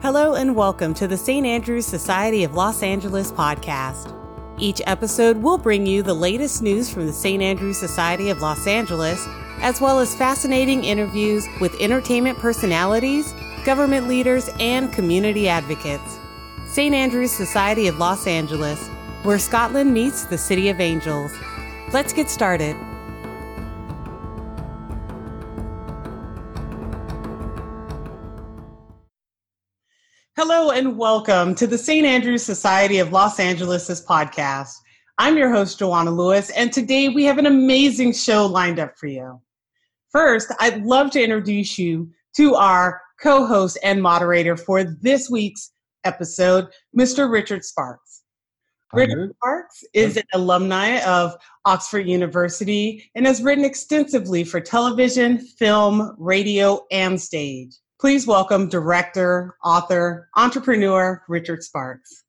Hello and welcome to the St. Andrew's Society of Los Angeles podcast. Each episode will bring you the latest news from the St. Andrew's Society of Los Angeles, as well as fascinating interviews with entertainment personalities, government leaders, and community advocates. St. Andrew's Society of Los Angeles, where Scotland meets the City of Angels. Let's get started. Hello and welcome to the St. Andrew's Society of Los Angeles' podcast. I'm your host, Joanna Lewis, and today we have an amazing show lined up for you. First, I'd love to introduce you to our co-host and moderator for this week's episode, Mr. Richard Sparks. Richard Sparks is an alumni of Oxford University and has written extensively for television, film, radio, and stage. Please welcome director, author, entrepreneur, Richard Sparks.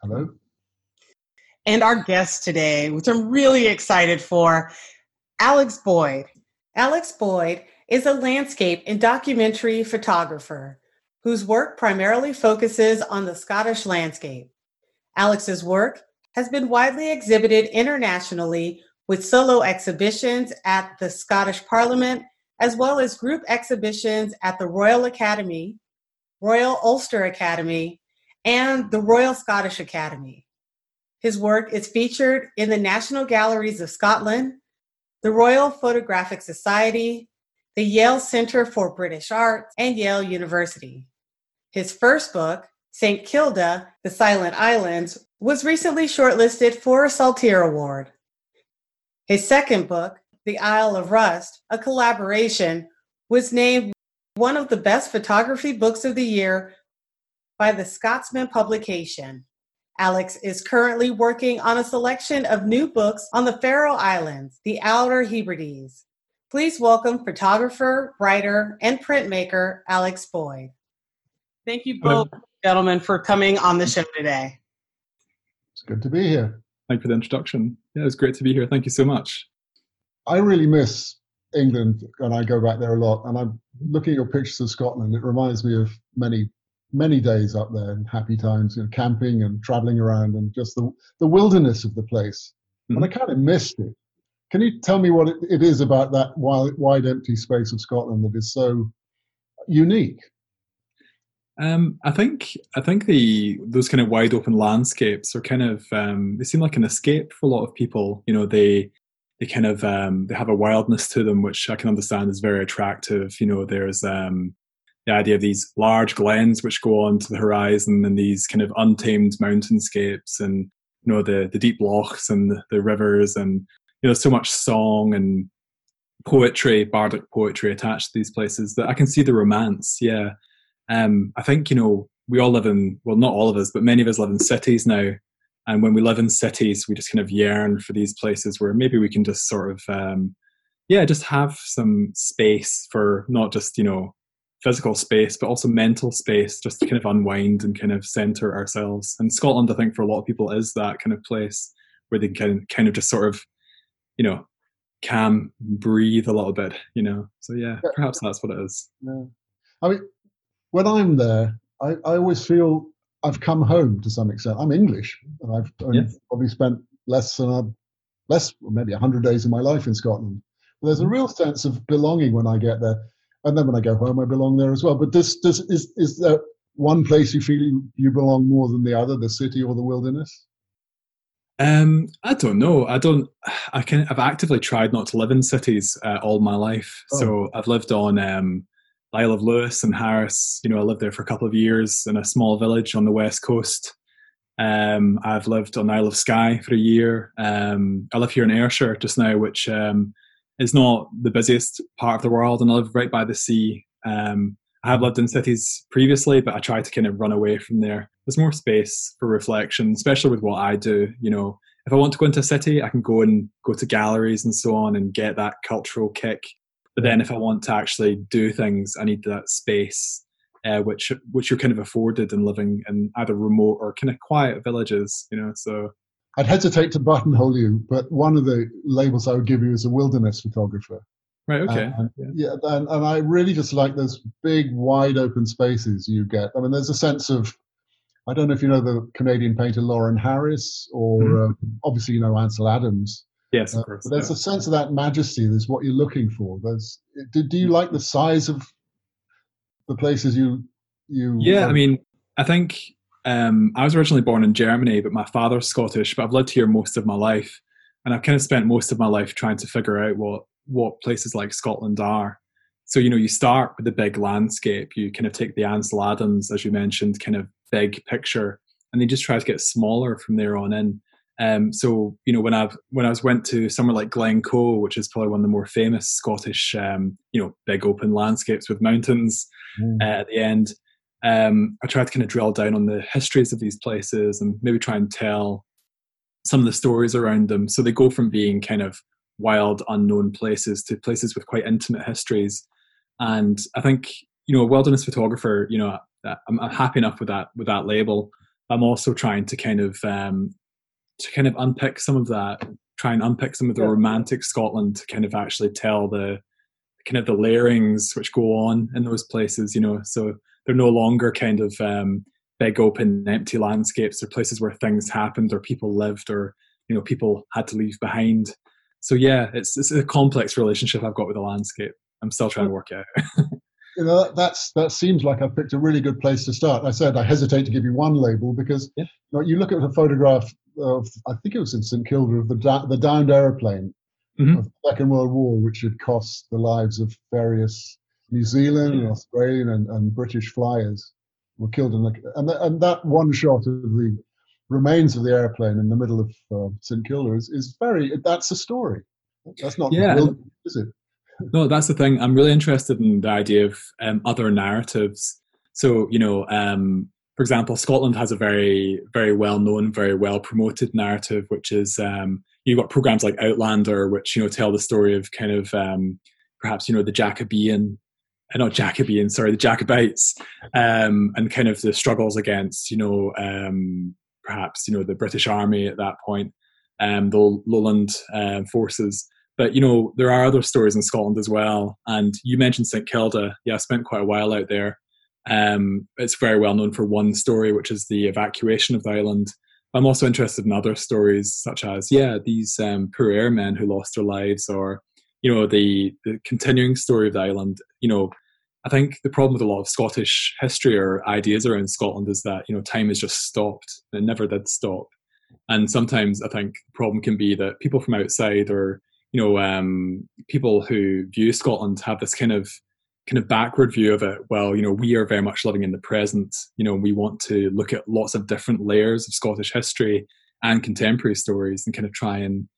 Hello. And our guest today, which I'm really excited for, Alex Boyd. Alex Boyd is a landscape and documentary photographer whose work primarily focuses on the Scottish landscape. Alex's work has been widely exhibited internationally with solo exhibitions at the Scottish Parliament, as well as group exhibitions at the Royal Academy, Royal Ulster Academy, and the Royal Scottish Academy. His work is featured in the National Galleries of Scotland, the Royal Photographic Society, the Yale Center for British Arts, and Yale University. His first book, St. Kilda, The Silent Islands, was recently shortlisted for a Saltire Award. His second book, The Isle of Rust, a collaboration, was named one of the best photography books of the year by the Scotsman publication. Alex is currently working on a selection of new books on the Faroe Islands, the Outer Hebrides. Please welcome photographer, writer, and printmaker, Alex Boyd. Thank you both, gentlemen, for coming on the show today. It's good to be here. Thank you for the introduction. Yeah, it's great to be here. Thank you so much. I really miss England, and I go back there a lot. And I'm looking at your pictures of Scotland. It reminds me of many, many days up there and happy times, you know, camping and traveling around and just the wilderness of the place. Mm-hmm. And I kind of missed it. Can you tell me what it is about that wide, empty space of Scotland that is so unique? I think those kind of wide open landscapes are kind of they seem like an escape for a lot of people. You know, they have a wildness to them, which I can understand is very attractive. You know, there's the idea of these large glens which go on to the horizon and these kind of untamed mountainscapes and, you know, the deep lochs and the rivers and, you know, so much song and poetry, bardic poetry attached to these places that I can see the romance, yeah. I think, you know, we all live in, well, not all of us, but many of us live in cities now. And when we live in cities, we just kind of yearn for these places where maybe we can just sort of, just have some space for not just, you know, physical space, but also mental space, just to kind of unwind and kind of centre ourselves. And Scotland, I think, for a lot of people is that kind of place where they can kind of just sort of, you know, calm, breathe a little bit, you know. So, yeah, perhaps that's what it is. Yeah. I mean, when I'm there, I always feel I've come home to some extent. I'm English, and I've probably spent maybe 100 days of my life in Scotland. But there's a real sense of belonging when I get there, and then when I go home, I belong there as well. But is there one place you feel you belong more than the other, the city or the wilderness? I don't know. I've actively tried not to live in cities all my life, so I've lived on. Isle of Lewis and Harris, you know, I lived there for a couple of years in a small village on the west coast. I've lived on the Isle of Skye for a year. I live here in Ayrshire just now, which is not the busiest part of the world, and I live right by the sea. I have lived in cities previously, but I try to kind of run away from there. There's more space for reflection, especially with what I do. You know, if I want to go into a city, I can go to galleries and so on and get that cultural kick. But then if I want to actually do things, I need that space, which you're kind of afforded in living in either remote or kind of quiet villages, you know, so. I'd hesitate to buttonhole you, but one of the labels I would give you is a wilderness photographer. Right. Okay. And I really just like those big, wide open spaces you get. I mean, there's a sense of, I don't know if you know the Canadian painter Lawren Harris, or obviously you know Ansel Adams. Yes, of course. But there's a sense of that majesty. There's what you're looking for. There's. Do you like the size of the places you? Yeah, I mean, I think I was originally born in Germany, but my father's Scottish. But I've lived here most of my life, and I've kind of spent most of my life trying to figure out what places like Scotland are. So, you know, you start with the big landscape, you kind of take the Ansel Adams, as you mentioned, kind of big picture, and they just try to get smaller from there on in. So, you know, when I went to somewhere like Glencoe, which is probably one of the more famous Scottish, you know, big open landscapes with mountains at the end, I tried to kind of drill down on the histories of these places and maybe try and tell some of the stories around them. So they go from being kind of wild, unknown places to places with quite intimate histories. And I think, you know, a wilderness photographer, you know, I'm happy enough with that label. I'm also trying to kind of unpick some of that, try and unpick some of the romantic Scotland to kind of actually tell the kind of the layerings which go on in those places, you know. So they're no longer kind of big open empty landscapes. They're places where things happened or people lived or, you know, people had to leave behind. So yeah, it's a complex relationship I've got with the landscape. I'm still trying to work out. You know, that seems like I've picked a really good place to start. I said I hesitate to give you one label because you know, you look at a photograph of, I think it was in St. Kilda, of the downed aeroplane of the Second World War, which had cost the lives of various New Zealand and Australian and British flyers were killed in and that one shot of the remains of the airplane in the middle of St. Kilda is very, that's a story. That's not real, is it? No, that's the thing. I'm really interested in the idea of other narratives. So, you know, for example, Scotland has a very, very well-known, very well-promoted narrative, which is, you've got programs like Outlander, which, you know, tell the story of kind of perhaps, you know, the Jacobites, and kind of the struggles against, you know, perhaps, you know, the British Army at that point, the Lowland forces. But, you know, there are other stories in Scotland as well. And you mentioned St. Kilda. Yeah, I spent quite a while out there. It's very well known for one story, which is the evacuation of the island. I'm also interested in other stories such as, these poor airmen who lost their lives, or, you know, the continuing story of the island. You know, I think the problem with a lot of Scottish history or ideas around Scotland is that, you know, time has just stopped. It never did stop. And sometimes I think the problem can be that people from outside, or, you know, people who view Scotland have this kind of backward view of it. Well, you know, we are very much living in the present. You know, we want to look at lots of different layers of Scottish history and contemporary stories and kind of try and,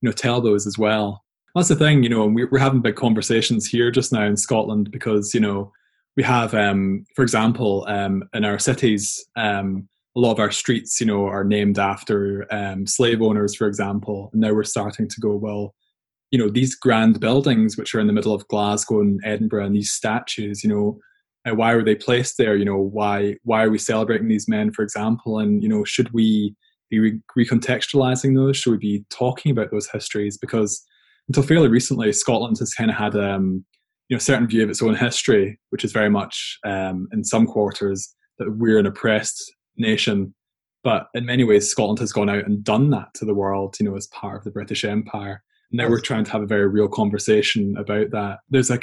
you know, tell those as well. That's the thing, you know, and we're having big conversations here just now in Scotland because, you know, we have, for example, in our cities, a lot of our streets, you know, are named after slave owners, for example. And now we're starting to go, well, you know, these grand buildings which are in the middle of Glasgow and Edinburgh and these statues, you know, why were they placed there? You know, why are we celebrating these men, for example? And, you know, should we be recontextualizing those? Should we be talking about those histories? Because until fairly recently, Scotland has kind of had you know, a certain view of its own history, which is very much in some quarters that we're an oppressed nation. But in many ways, Scotland has gone out and done that to the world, you know, as part of the British Empire. And now we're trying to have a very real conversation about that. There's a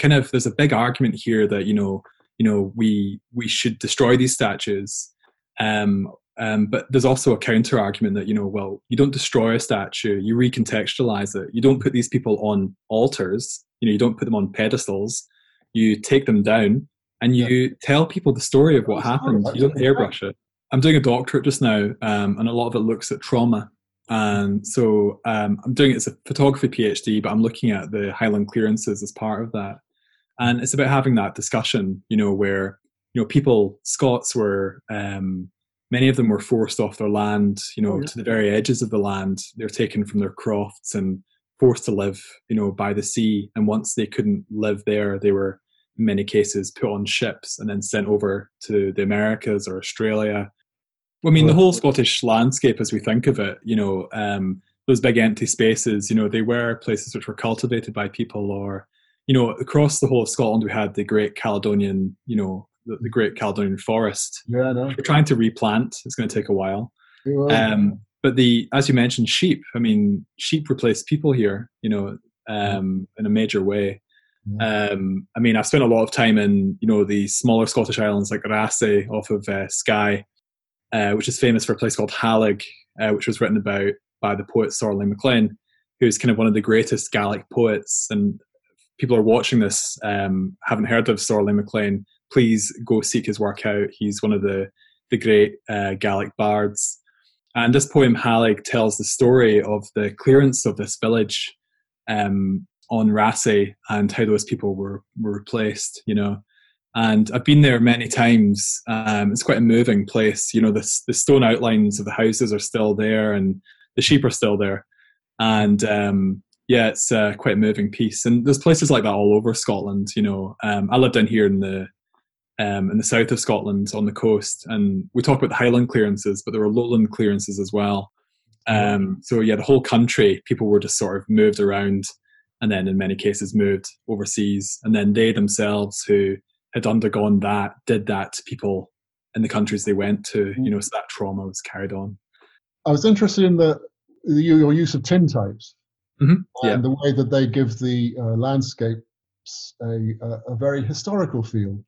big argument here that, you know, we should destroy these statues. But there's also a counter argument that, you know, well, you don't destroy a statue, you recontextualize it. You don't put these people on altars, you know, you don't put them on pedestals, you take them down and you tell people the story of what happened. You don't airbrush it. I'm doing a doctorate just now, and a lot of it looks at trauma. And so I'm doing it as a photography PhD, but I'm looking at the Highland clearances as part of that. And it's about having that discussion, you know, where, you know, people, Scots were... many of them were forced off their land, you know, to the very edges of the land. They were taken from their crofts and forced to live, you know, by the sea. And once they couldn't live there, they were, in many cases, put on ships and then sent over to the Americas or Australia. Well, I mean, the whole Scottish landscape, as we think of it, you know, those big empty spaces, you know, they were places which were cultivated by people, or, you know, across the whole of Scotland, we had the great Caledonian, you know, the great Caledonian forest. Yeah, I know. We're trying to replant. It's going to take a while. But as you mentioned, sheep. I mean, sheep replaced people here, you know, in a major way. I mean, I've spent a lot of time in, you know, the smaller Scottish islands like Raasay off of Skye, which is famous for a place called Hallig, which was written about by the poet Sorley MacLean, who's kind of one of the greatest Gaelic poets. And people are watching this, haven't heard of Sorley MacLean, please go seek his work out. He's one of the great Gaelic bards. And this poem, Hallig, tells the story of the clearance of this village on Raasay and how those people were replaced, you know. And I've been there many times. It's quite a moving place. You know, the stone outlines of the houses are still there and the sheep are still there. And, yeah, it's quite a moving piece. And there's places like that all over Scotland, you know. I lived down here in the south of Scotland on the coast. And we talk about the Highland clearances, but there were lowland clearances as well. So, yeah, the whole country, people were just sort of moved around and then in many cases moved overseas. And then they themselves who had undergone that did that to people in the countries they went to, you know, so that trauma was carried on. I was interested in your use of tintypes and the way that they give the landscapes a very historical feel.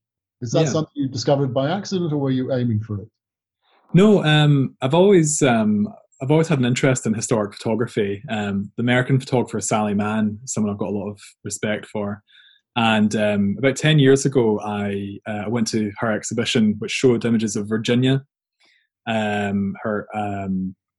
Is that something you discovered by accident, or were you aiming for it? No, I've always had an interest in historic photography. The American photographer Sally Mann, someone I've got a lot of respect for, and about 10 years ago, I went to her exhibition, which showed images of Virginia,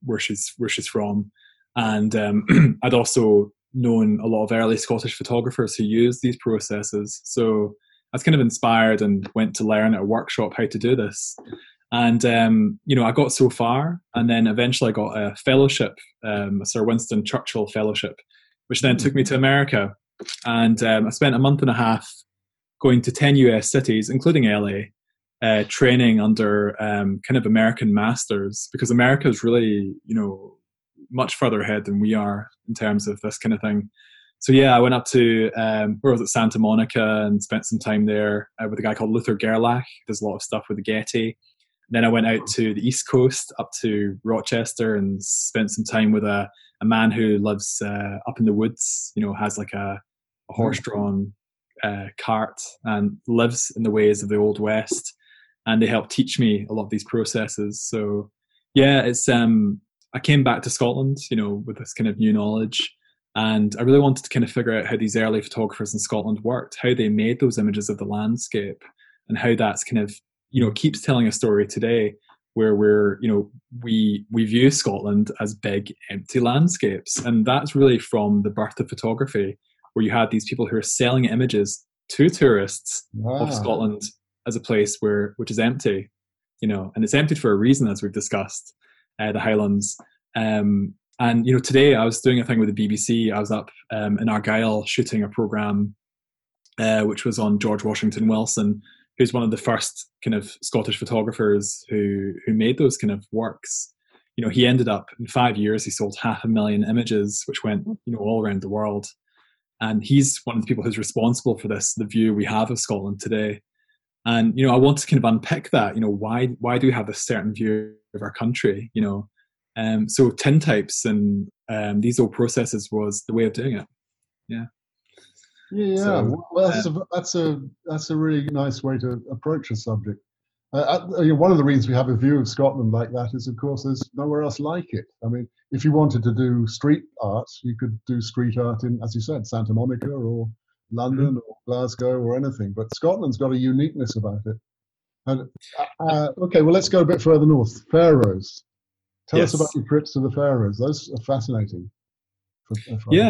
where she's from, and I'd also known a lot of early Scottish photographers who used these processes, so I was kind of inspired and went to learn at a workshop how to do this. And, you know, I got so far, and then eventually I got a fellowship, a Sir Winston Churchill fellowship, which then took me to America. And I spent a month and a half going to 10 US cities, including LA, training under kind of American masters, because America is really, you know, much further ahead than we are in terms of this kind of thing. So, yeah, I went up to, Santa Monica and spent some time there with a guy called Luther Gerlach. Does a lot of stuff with the Getty. And then I went out to the East Coast, up to Rochester, and spent some time with a man who lives up in the woods, you know, has like a horse-drawn cart and lives in the ways of the Old West. And they helped teach me a lot of these processes. So, yeah, it's I came back to Scotland, you know, with this kind of new knowledge. And I really wanted to kind of figure out how these early photographers in Scotland worked, how they made those images of the landscape, and how that's kind of, you know, keeps telling a story today where we're, you know, we view Scotland as big, empty landscapes. And that's really from the birth of photography, where you had these people who are selling images to tourists of Scotland as a place which is empty, you know, and it's emptied for a reason, as we've discussed, the Highlands. And, you know, today I was doing a thing with the BBC. I was up in Argyll shooting a programme which was on George Washington Wilson, who's one of the first kind of Scottish photographers who made those kind of works. You know, he ended up, in 5 years, he sold 500,000 images, which went, you know, all around the world. And he's one of the people who's responsible for this, the view we have of Scotland today. And, you know, I want to kind of unpick that. You know, why do we have this certain view of our country, you know? So tintypes and these old processes was the way of doing it. Yeah. Yeah. So, well, that's a really nice way to approach a subject. One of the reasons we have a view of Scotland like that is, of course, there's nowhere else like it. I mean, if you wanted to do street art, you could do street art in, as you said, Santa Monica or London or Glasgow or anything. But Scotland's got a uniqueness about it. And okay, well, let's go a bit further north. Faroes. Tell us about your trips to the Faroes. Those are fascinating.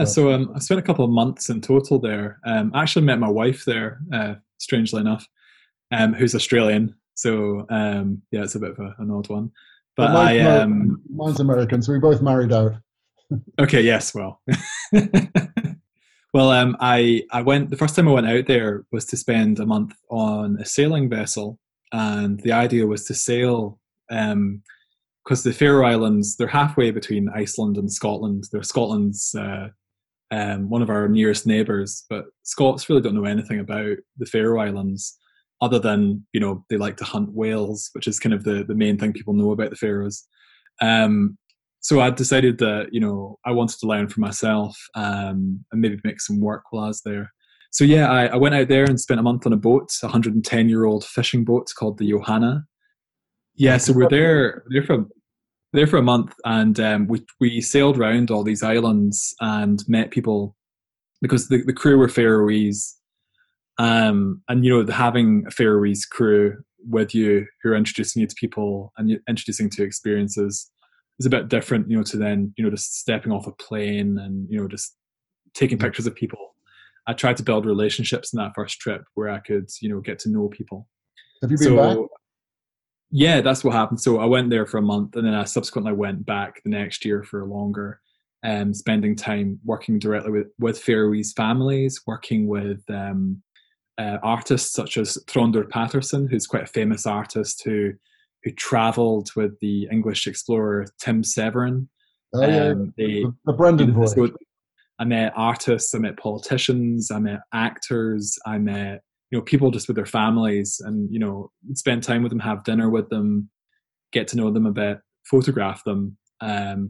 So I spent a couple of months in total there. I actually met my wife there, strangely enough, who's Australian. So, yeah, it's a bit of an odd one. But mine's American, so we both married out. Okay, yes, well. Well, I went, the first time I went out there was to spend a month on a sailing vessel. And the idea was to sail... because the Faroe Islands, they're halfway between Iceland and Scotland. They're Scotland's one of our nearest neighbours, but Scots really don't know anything about the Faroe Islands other than, you know, they like to hunt whales, which is kind of the main thing people know about the Faroes. So I decided that, you know, I wanted to learn for myself and maybe make some work while I was there. So yeah, I went out there and spent a month on a boat, a 110-year-old fishing boat called the Johanna. Yeah, so we're there for a month, and we sailed around all these islands and met people, because the crew were Faroese, and you know, having a Faroese crew with you who are introducing you to people and introducing to experiences is a bit different, you know, to then, you know, just stepping off a plane and, you know, just taking pictures of people. I tried to build relationships in that first trip where I could, you know, get to know people. Have you been back? Yeah, that's what happened. So I went there for a month, and then I subsequently went back the next year for longer, spending time working directly with Faroese families, working with artists such as Throndur Patterson, who's quite a famous artist who travelled with the English explorer Tim Severin. Oh, yeah. The Brendan voyage. So I met artists, I met politicians, I met actors, I met, you know, people just with their families, and, you know, spend time with them, have dinner with them, get to know them a bit, photograph them,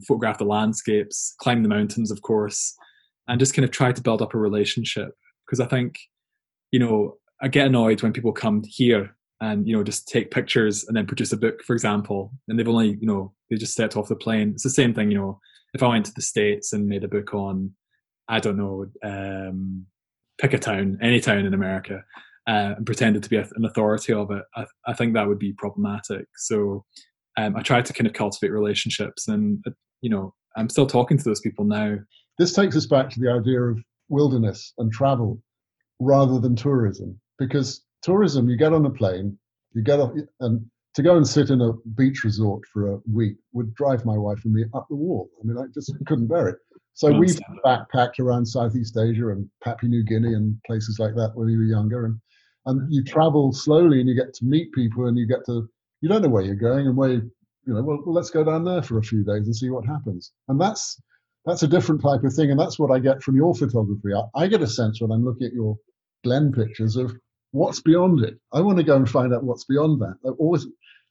photograph the landscapes, climb the mountains, of course, and just kind of try to build up a relationship. Because I think, you know, I get annoyed when people come here and, you know, just take pictures and then produce a book, for example, and they've only, you know, they just stepped off the plane. It's the same thing, you know, if I went to the States and made a book on, I don't know, pick a town, any town in America, and pretended to be an authority of it, I think that would be problematic. So I tried to kind of cultivate relationships, and, you know, I'm still talking to those people now. This takes us back to the idea of wilderness and travel rather than tourism, because tourism, you get on a plane, you get off, and to go and sit in a beach resort for a week would drive my wife and me up the wall. I mean, I just couldn't bear it. So we've backpacked around Southeast Asia and Papua New Guinea and places like that when we were younger. And you travel slowly, and you get to meet people, and you get to, you don't know where you're going and where, you know, well, let's go down there for a few days and see what happens. And that's a different type of thing. And that's what I get from your photography. I get a sense when I'm looking at your Glen pictures of what's beyond it. I want to go and find out what's beyond that.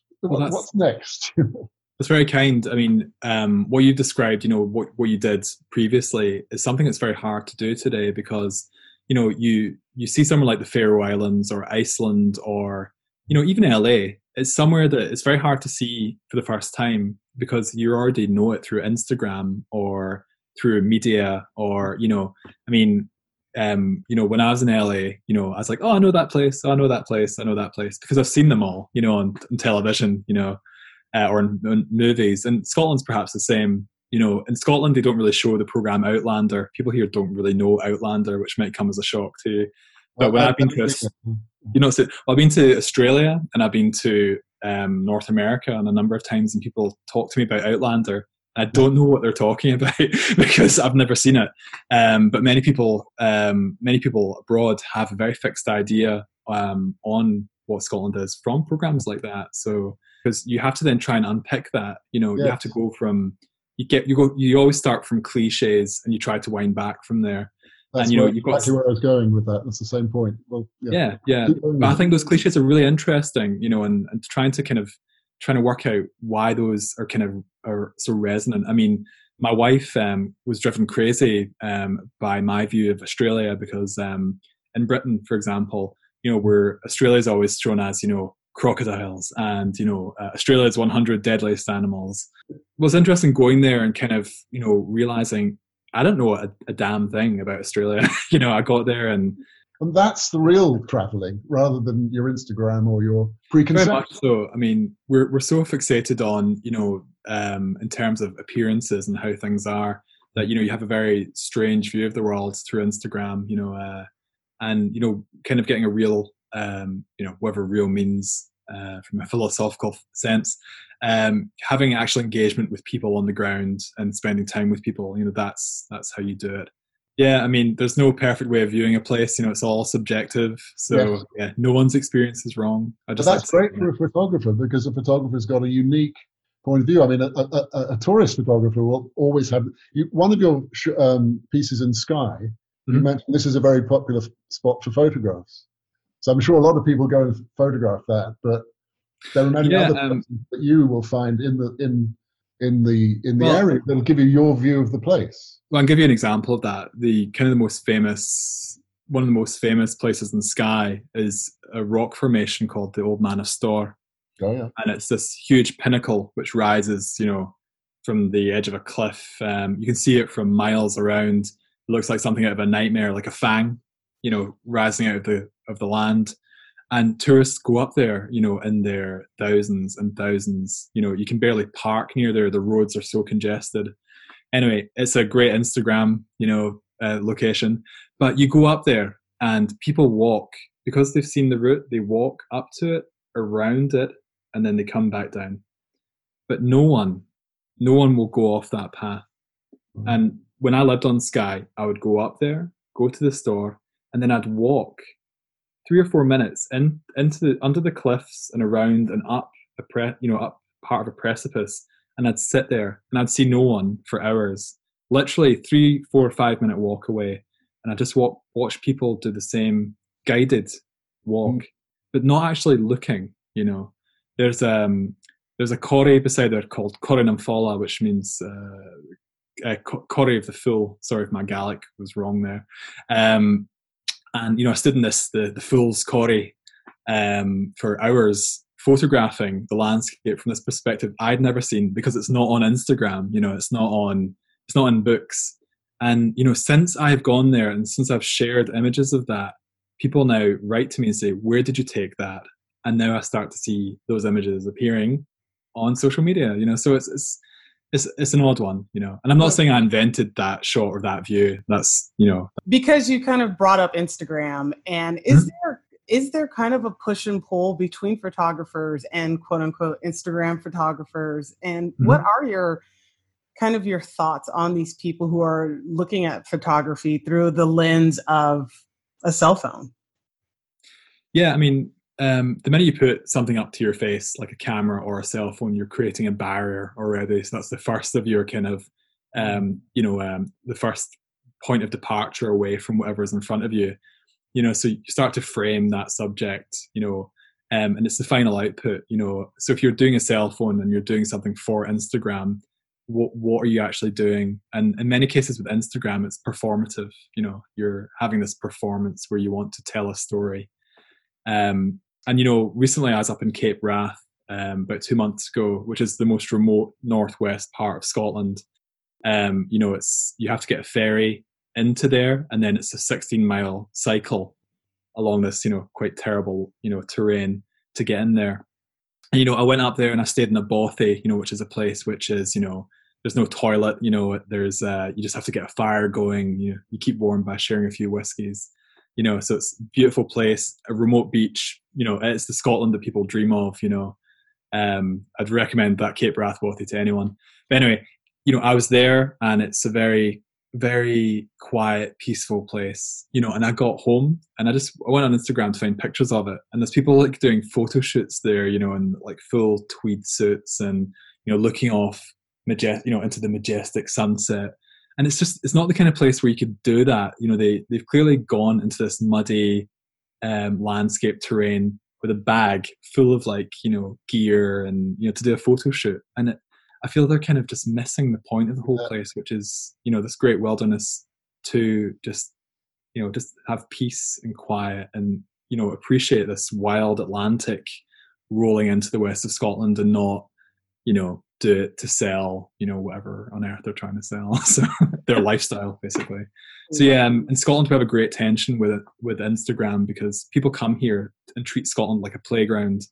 What's next? That's very kind. I mean, what you've described, you know, what you did previously is something that's very hard to do today, because, you know, you see somewhere like the Faroe Islands or Iceland or, you know, even LA. It's somewhere that it's very hard to see for the first time, because you already know it through Instagram or through media or, you know, I mean, you know, when I was in LA, you know, I was like, oh, I know that place. Oh, I know that place. I know that place, because I've seen them all, you know, on television, you know. Or in movies. And Scotland's perhaps the same. You know, in Scotland, they don't really show the programme Outlander. People here don't really know Outlander, which might come as a shock to you. But when I've been to, you know, so I've been to Australia, and I've been to North America on a number of times, and people talk to me about Outlander. I don't know what they're talking about because I've never seen it. But many people abroad have a very fixed idea on what Scotland is from programmes like that. So, because you have to then try and unpick that, you know. Yes. You have to go from, you always start from cliches, and you try to wind back from there. That's, and you know, you've got exactly where I was going with that. That's the same point. Well, yeah. But I think those cliches are really interesting, you know, and trying to work out why those are kind of are so resonant. I mean, my wife was driven crazy by my view of Australia, because in Britain, for example, you know, Australia's always shown as, you know, crocodiles and, you know, Australia's 100 deadliest animals. What's interesting going there and kind of, you know, realizing I don't know a damn thing about Australia. You know, I got there and that's the real traveling rather than your Instagram or your preconceptions. Very much so. I mean, we're so fixated on, you know, in terms of appearances and how things are, that, you know, you have a very strange view of the world through Instagram, you know, and, you know, kind of getting a real, you know, whatever real means from a philosophical sense, having actual engagement with people on the ground and spending time with people, you know, that's how you do it. Yeah, I mean, there's no perfect way of viewing a place, you know, it's all subjective. So yeah, yeah, no one's experience is wrong. But that's great for a photographer, because a photographer's got a unique point of view. I mean, a tourist photographer will always have one of your pieces in Skye. Mm-hmm. You mentioned this is a very popular spot for photographs, so I'm sure a lot of people go and photograph that. But there are many other places that you will find in the area that'll give you your view of the place. Well, I'll give you an example of that. One of the most famous places in Skye is a rock formation called the Old Man of Storr. Oh, yeah. And it's this huge pinnacle which rises, from the edge of a cliff. You can see it from miles around. It looks like something out of a nightmare, like a fang, rising out of the land. And tourists go up there, in their thousands and thousands. You can barely park near there. The roads are so congested. Anyway, it's a great Instagram, location. But you go up there and people walk. Because they've seen the route, they walk up to it, around it, and then they come back down. But no one will go off that path. Mm-hmm. And when I lived on Skye, I would go up there, go to the store, and then I'd walk 3 or 4 minutes under the cliffs and around and up up part of a precipice, and I'd sit there and I'd see no one for hours. Literally 3, 4, 5 minute walk away, and I just watch people do the same guided walk, but not actually looking. There's a corrie beside there called Corrie Nymphola, which means corrie of the fool. Sorry if my Gaelic was wrong there. And I stood in the fool's corrie for hours, photographing the landscape from this perspective I'd never seen, because it's not on Instagram. It's not in books. And since I've gone there and since I've shared images of that, people now write to me and say, "Where did you take that?" And now I start to see those images appearing on social media. So it's an odd one. And I'm not saying I invented that shot or that view. That's because you kind of brought up Instagram, and is there kind of a push and pull between photographers and quote unquote Instagram photographers? And what are your thoughts on these people who are looking at photography through the lens of a cell phone? Yeah, I mean, the minute you put something up to your face, like a camera or a cell phone, you're creating a barrier already. So that's the first of your kind of, the first point of departure away from whatever's in front of you. So you start to frame that subject, and it's the final output. So if you're doing a cell phone and you're doing something for Instagram, what are you actually doing? And in many cases with Instagram, it's performative. You're having this performance where you want to tell a story. Recently I was up in Cape Wrath about 2 months ago, which is the most remote northwest part of Scotland. You have to get a ferry into there, and then it's a 16-mile cycle along this, quite terrible, terrain to get in there. And, I went up there and I stayed in a bothy, which is a place which is, there's no toilet, there's you just have to get a fire going. You keep warm by sharing a few whiskies, so it's a beautiful place, a remote beach. It's the Scotland that people dream of. I'd recommend that Cape Wrath bothy to anyone. But anyway, I was there, and it's a very, very quiet, peaceful place, and I got home and I went on Instagram to find pictures of it. And there's people like doing photo shoots there, in like full tweed suits and, looking off into the majestic sunset. And it's not the kind of place where you could do that. They've clearly gone into this muddy landscape terrain with a bag full of like, gear and, to do a photo shoot. And I feel they're kind of just missing the point of the whole place, which is, this great wilderness to just have peace and quiet and, appreciate this wild Atlantic rolling into the west of Scotland, and not, do it to sell, whatever on earth they're trying to sell. So their lifestyle, basically. So yeah, in Scotland we have a great tension with Instagram, because people come here and treat Scotland like a playground.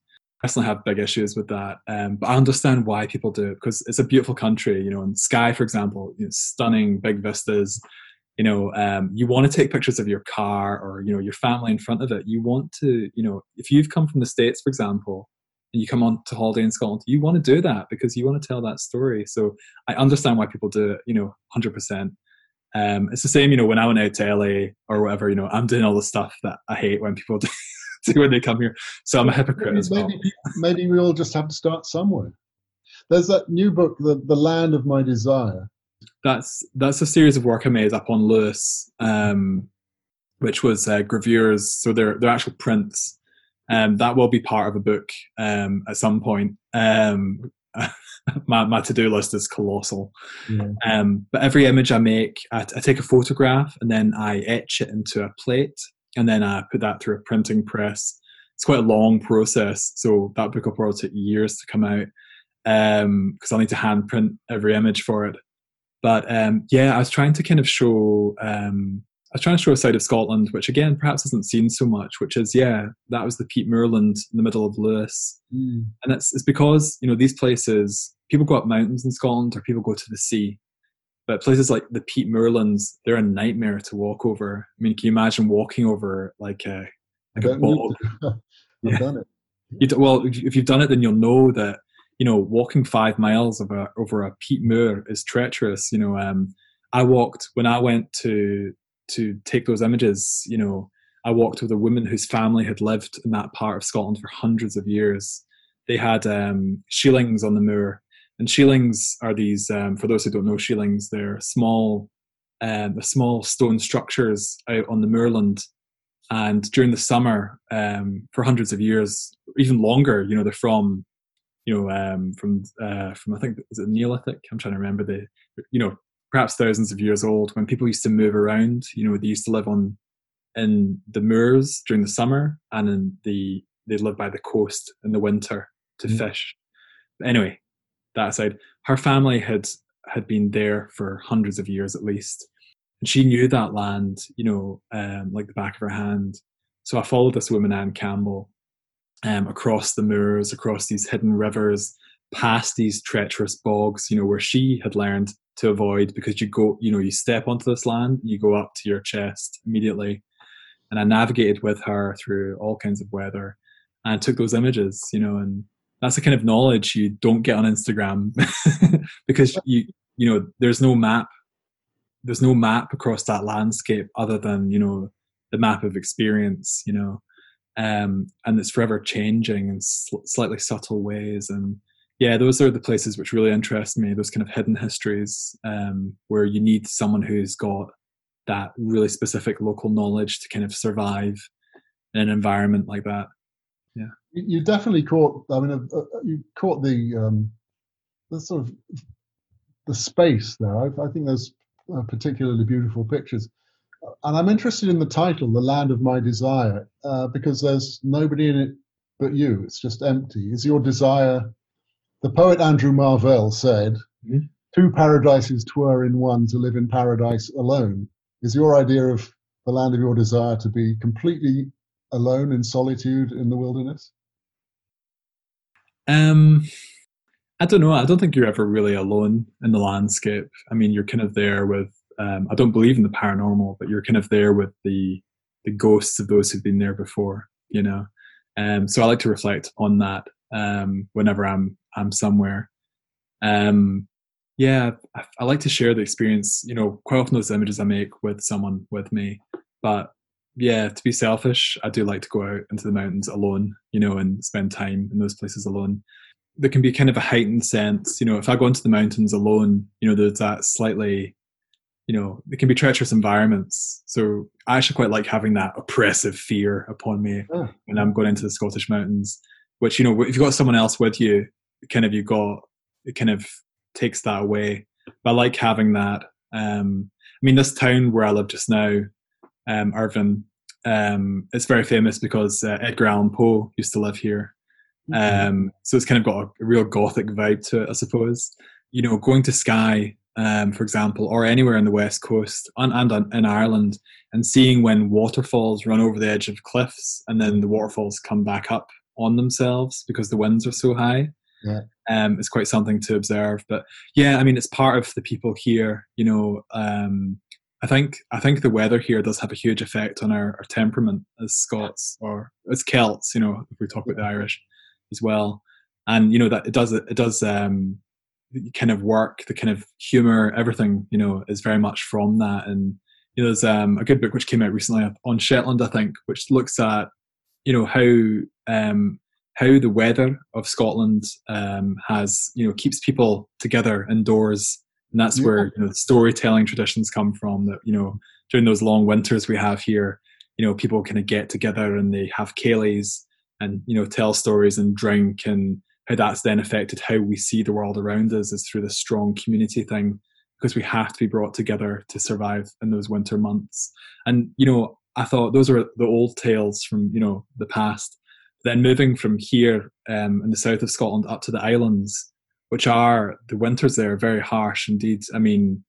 I still have big issues with that, but I understand why people do it, because it's a beautiful country, and Skye, for example, stunning big vistas, you want to take pictures of your car or, your family in front of it. You want to, if you've come from the States, for example, and you come on to holiday in Scotland, you want to do that because you want to tell that story. So I understand why people do it, 100%. It's the same, when I went out to LA or whatever, I'm doing all the stuff that I hate when people do when they come here. So I'm a hypocrite as well. Maybe we all just have to start somewhere. There's that new book, The Land of My Desire. That's a series of work I made up on Lewis, which was gravures, so they're actual prints. That will be part of a book at some point. My to-do list is colossal. Yeah. But every image I make, I take a photograph and then I etch it into a plate and then I put that through a printing press. It's quite a long process, so that book will probably take years to come out because I need to hand print every image for it. But I was trying to kind of show a side of Scotland, which again perhaps isn't seen so much, which is that was the Peat Moorland in the middle of Lewis. Mm. And it's because, you know, these places, people go up mountains in Scotland or people go to the sea, but places like the Peat Moorlands, they're a nightmare to walk over. I mean, can you imagine walking over like a bog? I've done it. Well, if you've done it, then you'll know that, you know, walking 5 miles over a peat moor is treacherous. You know, I walked when I went to take those images. You know, I walked with a woman whose family had lived in that part of Scotland for hundreds of years. They had sheelings on the moor, and sheelings are these. For those who don't know sheelings, they're small stone structures out on the moorland. And during the summer, for hundreds of years, even longer, you know, they're from. You know, from I think, is it Neolithic? I'm trying to remember perhaps thousands of years old, when people used to move around. You know, they used to live in the moors during the summer, and they'd live by the coast in the winter to fish. But anyway, that aside, her family had been there for hundreds of years at least, and she knew that land, you know, like the back of her hand. So I followed this woman, Anne Campbell, across the moors, across these hidden rivers, past these treacherous bogs, you know, where she had learned to avoid, because you go, you know, you step onto this land, you go up to your chest immediately. And I navigated with her through all kinds of weather and took those images, you know, and that's the kind of knowledge you don't get on Instagram because you know, there's no map across that landscape other than, you know, the map of experience, you know. And it's forever changing in slightly subtle ways. And yeah, those are the places which really interest me, those kind of hidden histories where you need someone who's got that really specific local knowledge to kind of survive in an environment like that. Yeah. You definitely caught the sort of the space there. I think there's particularly beautiful pictures. And I'm interested in the title, The Land of My Desire, because there's nobody in it but you. It's just empty. Is your desire, the poet Andrew Marvell said, two paradises 'twere in one to live in paradise alone. Is your idea of the land of your desire to be completely alone in solitude in the wilderness? I don't know. I don't think you're ever really alone in the landscape. I mean, you're kind of there with, I don't believe in the paranormal, but you're kind of there with the ghosts of those who've been there before, you know. So I like to reflect on that whenever I'm somewhere. I like to share the experience. You know, quite often those images I make with someone with me. But yeah, to be selfish, I do like to go out into the mountains alone, you know, and spend time in those places alone. There can be kind of a heightened sense, you know, if I go into the mountains alone, you know, there's that slightly... You know, it can be treacherous environments. So I actually quite like having that oppressive fear upon me when I'm going into the Scottish mountains, which, you know, if you've got someone else with you, it kind of takes that away. But I like having that. I mean, this town where I live just now, Irvine, it's very famous because Edgar Allan Poe used to live here. So it's kind of got a real Gothic vibe to it, I suppose. You know, going to Skye, for example, or anywhere on the West Coast and in Ireland, and seeing when waterfalls run over the edge of cliffs and then the waterfalls come back up on themselves because the winds are so high. Yeah. It's quite something to observe. But yeah, I mean, it's part of the people here, you know. I think the weather here does have a huge effect on our temperament as Scots or as Celts, you know, if we talk about the Irish as well. And, you know, that it does kind of work, the kind of humor, everything, you know, is very much from that. And, you know, there's a good book which came out recently on Shetland, I think, which looks at, you know, how the weather of Scotland has, you know, keeps people together indoors. And that's where, you know, storytelling traditions come from, that, you know, during those long winters we have here, you know, people kind of get together and they have ceilidhs and, you know, tell stories and drink, and how that's then affected how we see the world around us is through this strong community thing, because we have to be brought together to survive in those winter months. And, you know, I thought those were the old tales from, you know, the past. Then moving from here in the south of Scotland up to the islands, which are, the winters there are very harsh indeed. I mean,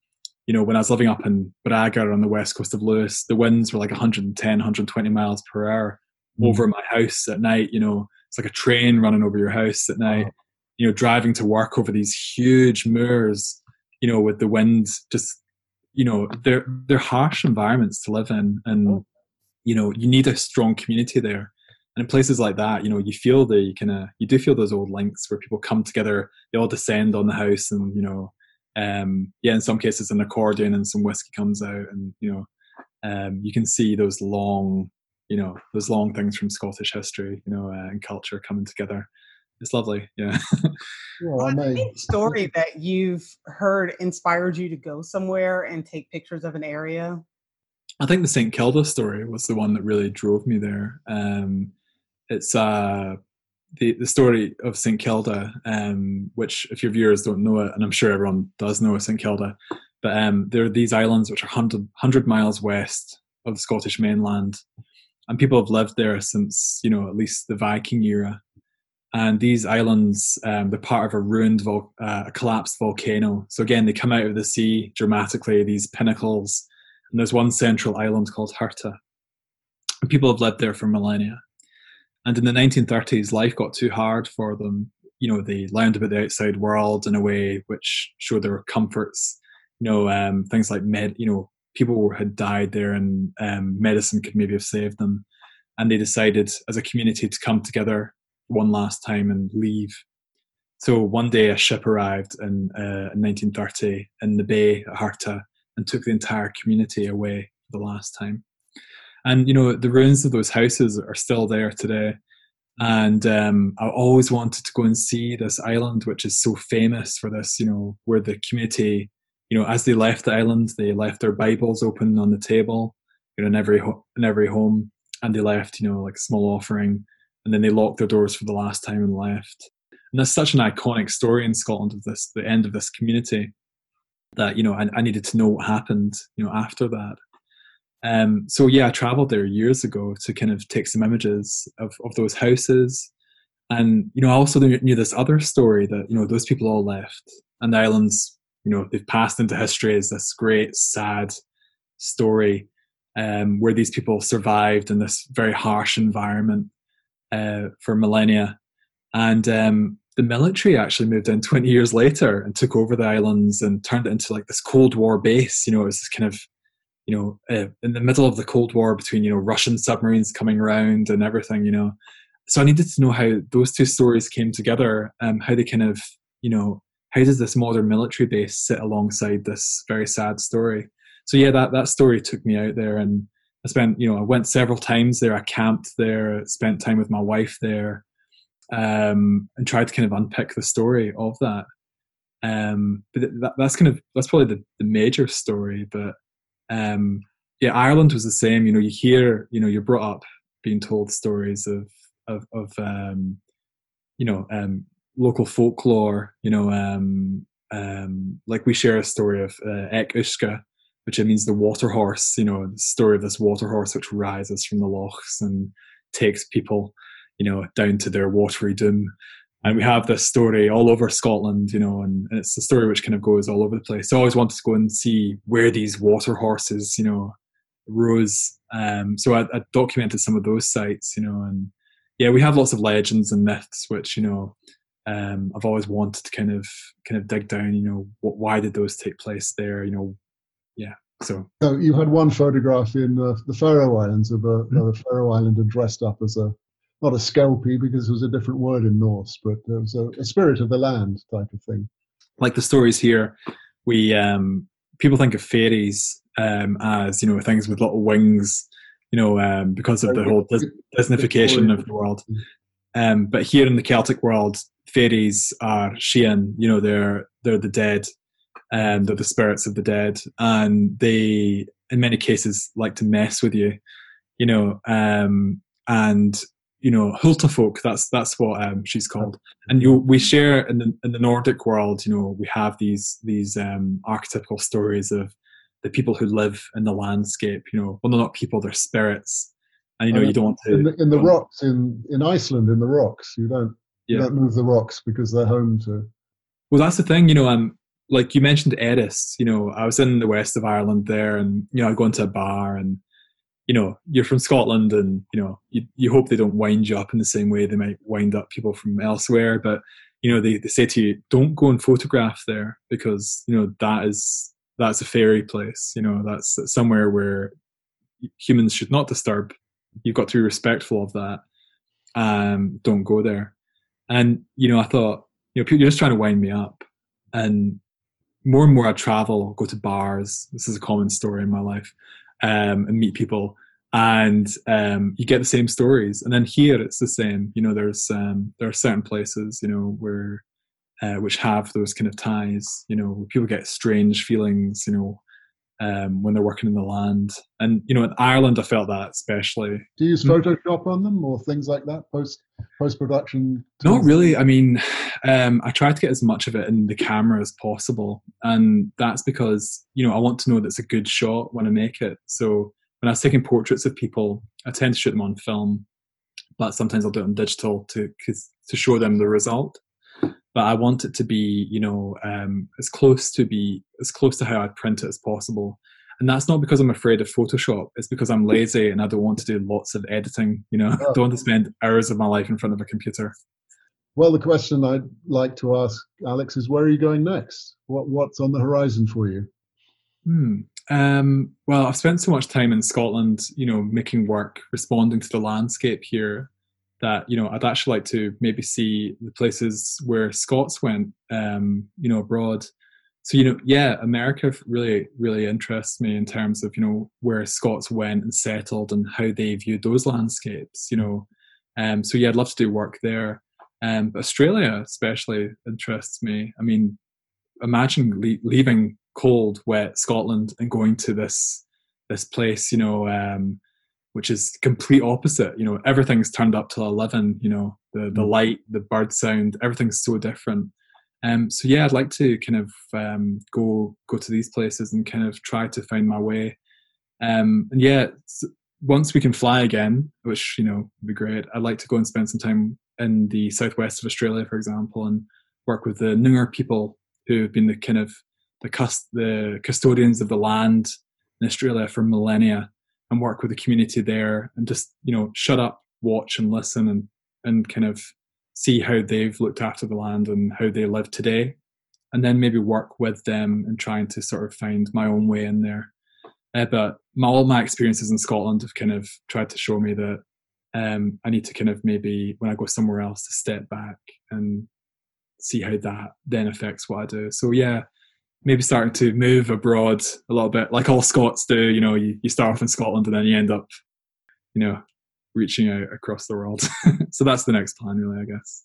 you know, when I was living up in Bragar on the west coast of Lewis, the winds were like 110, 120 miles per hour over my house at night. You know, it's like a train running over your house at night. Wow. You know, driving to work over these huge moors, you know, with the wind just, you know, they're harsh environments to live in. And, you know, you need a strong community there. And in places like that, you know, you feel the kind of, you do feel those old links where people come together, they all descend on the house, and, you know, yeah, in some cases an accordion and some whiskey comes out, and, you know, you can see those long, you know, those long things from Scottish history, you know, and culture coming together. It's lovely, yeah. Well, I think the story that you've heard inspired you to go somewhere and take pictures of an area. I think the St. Kilda story was the one that really drove me there. It's the story of St. Kilda, which, if your viewers don't know it, and I'm sure everyone does know St. Kilda, but there are these islands which are 100 miles west of the Scottish mainland, and people have lived there since, you know, at least the Viking era. And these islands, they're part of a ruined, a collapsed volcano. So again, they come out of the sea dramatically, these pinnacles, and there's one central island called Hirta. And people have lived there for millennia. And in the 1930s, life got too hard for them. You know, they learned about the outside world in a way which showed their comforts. You know, things like you know, people had died there, and medicine could maybe have saved them. And they decided as a community to come together one last time and leave. So one day a ship arrived in 1930 in the bay at Hirta and took the entire community away for the last time. And, you know, the ruins of those houses are still there today. And I always wanted to go and see this island, which is so famous for this, you know, where the community, you know, as they left the island, they left their Bibles open on the table, you know, in every home. And they left, you know, like a small offering. And then they locked their doors for the last time and left. And that's such an iconic story in Scotland of this, the end of this community, that, you know, I needed to know what happened, you know, after that. So yeah, I travelled there years ago to kind of take some images of those houses. And, you know, I also knew this other story that, you know, those people all left, and the islands, you know, they've passed into history as this great, sad story where these people survived in this very harsh environment for millennia. And the military actually moved in 20 years later and took over the islands and turned it into like this Cold War base. You know, it was this kind of, you know, in the middle of the Cold War between, you know, Russian submarines coming around and everything, you know. So I needed to know how those two stories came together, how they kind of, you know, how does this modern military base sit alongside this very sad story? So yeah, that story took me out there, and I spent, you know, I went several times there, I camped there, spent time with my wife there, and tried to kind of unpick the story of that. But that's probably the major story, but yeah, Ireland was the same. You know, you hear, you know, you're brought up being told stories of you know, local folklore. You know, like we share a story of Ek Uisce, which means the water horse. You know, the story of this water horse which rises from the lochs and takes people, you know, down to their watery doom. And we have this story all over Scotland, you know, and it's a story which kind of goes all over the place. So I always wanted to go and see where these water horses, you know, rose. So I documented some of those sites, you know, and yeah, we have lots of legends and myths, which, you know, I've always wanted to kind of dig down, you know, why did those take place there, you know, yeah. So you had one photograph in the Faroe Islands of a Faroe Islander dressed up as not a skelpie, because it was a different word in Norse, but it was a spirit of the land type of thing. Like the stories here, we people think of fairies as, you know, things with little wings, you know, because of the whole Disneyfication of the world. But here in the Celtic world, fairies are Shean, you know, they're the dead, they're the spirits of the dead, and they, in many cases, like to mess with you, you know, and, you know, Hulta folk, that's what she's called. And we share in the Nordic world, you know, we have these archetypical stories of the people who live in the landscape, you know, well, they're not people, they're spirits. And, you know, you don't want to... In the rocks, in Iceland, in the rocks, you don't move the rocks because they're home to... Well, that's the thing, you know, like you mentioned Eris, you know, I was in the west of Ireland there, and, you know, I'd go into a bar and, you know, you're from Scotland and, you know, you hope they don't wind you up in the same way they might wind up people from elsewhere. But, you know, they say to you, don't go and photograph there because, you know, that's a fairy place. You know, that's somewhere where humans should not disturb. You've got to be respectful of that. Don't go there. And, you know, I thought, you know, people are just trying to wind me up. And more I travel, go to bars. This is a common story in my life. And meet people. And you get the same stories. And then here it's the same. You know, there are certain places, you know, where which have those kind of ties. You know, people get strange feelings, you know, when they're working in the land. And, you know, in Ireland, I felt that especially. Do you use Photoshop on them or things like that, post-production? Not really. I mean, I try to get as much of it in the camera as possible. And that's because, you know, I want to know that it's a good shot when I make it. So when I was taking portraits of people, I tend to shoot them on film, but sometimes I'll do it on digital to show them the result. But I want it to be, you know, as close to how I'd print it as possible. And that's not because I'm afraid of Photoshop. It's because I'm lazy and I don't want to do lots of editing. You know, I don't want to spend hours of my life in front of a computer. Well, the question I'd like to ask, Alex, is where are you going next? What's on the horizon for you? Well, I've spent so much time in Scotland, you know, making work, responding to the landscape here, that, you know, I'd actually like to maybe see the places where Scots went, you know, abroad. So, you know, yeah, America really, really interests me in terms of, you know, where Scots went and settled and how they viewed those landscapes, you know. So, yeah, I'd love to do work there. But Australia especially interests me. I mean, imagine leaving cold, wet Scotland and going to this place, you know, which is complete opposite, you know, everything's turned up till 11, you know, the light, the bird sound, everything's so different. So yeah, I'd like to kind of go to these places and kind of try to find my way. And yeah, once we can fly again, which, you know, would be great, I'd like to go and spend some time in the southwest of Australia, for example, and work with the Noongar people who have been the kind of the custodians of the land in Australia for millennia, and work with the community there and just, you know, shut up, watch and listen and kind of see how they've looked after the land and how they live today. And then maybe work with them and trying to sort of find my own way in there. But all my experiences in Scotland have kind of tried to show me that I need to kind of maybe when I go somewhere else to step back and see how that then affects what I do. So yeah, maybe starting to move abroad a little bit, like all Scots do, you know, you start off in Scotland and then you end up, you know, reaching out across the world. So that's the next plan, really, I guess.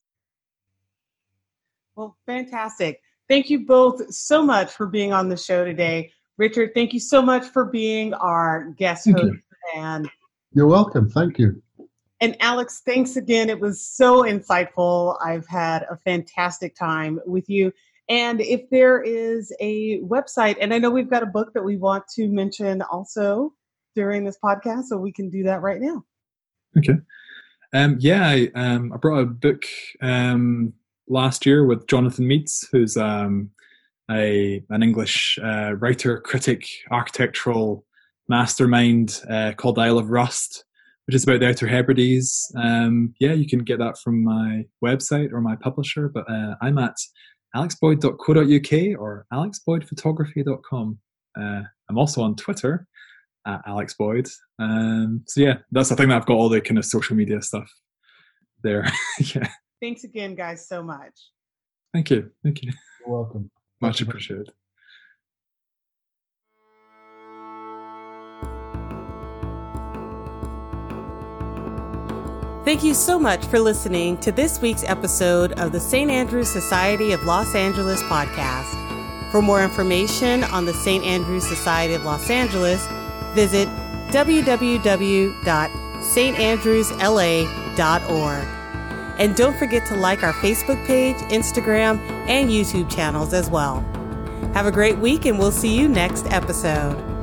Well, fantastic. Thank you both so much for being on the show today. Richard, thank you so much for being our guest host. And you're welcome. Thank you. And Alex, thanks again. It was so insightful. I've had a fantastic time with you. And if there is a website, and I know we've got a book that we want to mention also during this podcast, so we can do that right now. Okay. Yeah, I brought a book last year with Jonathan Meads, who's an English writer, critic, architectural mastermind called The Isle of Rust, which is about the Outer Hebrides. Yeah, you can get that from my website or my publisher, but I'm at alexboyd.co.uk or alexboydphotography.com. I'm also on Twitter at Alex Boyd. So yeah, that's the thing that I've got all the kind of social media stuff there. Yeah. Thanks again, guys, so much. Thank you. Thank you. You're welcome. Much appreciated. Thank you so much for listening to this week's episode of the St. Andrew's Society of Los Angeles podcast. For more information on the St. Andrew's Society of Los Angeles, visit www.standrewsla.org. And don't forget to like our Facebook page, Instagram, and YouTube channels as well. Have a great week, and we'll see you next episode.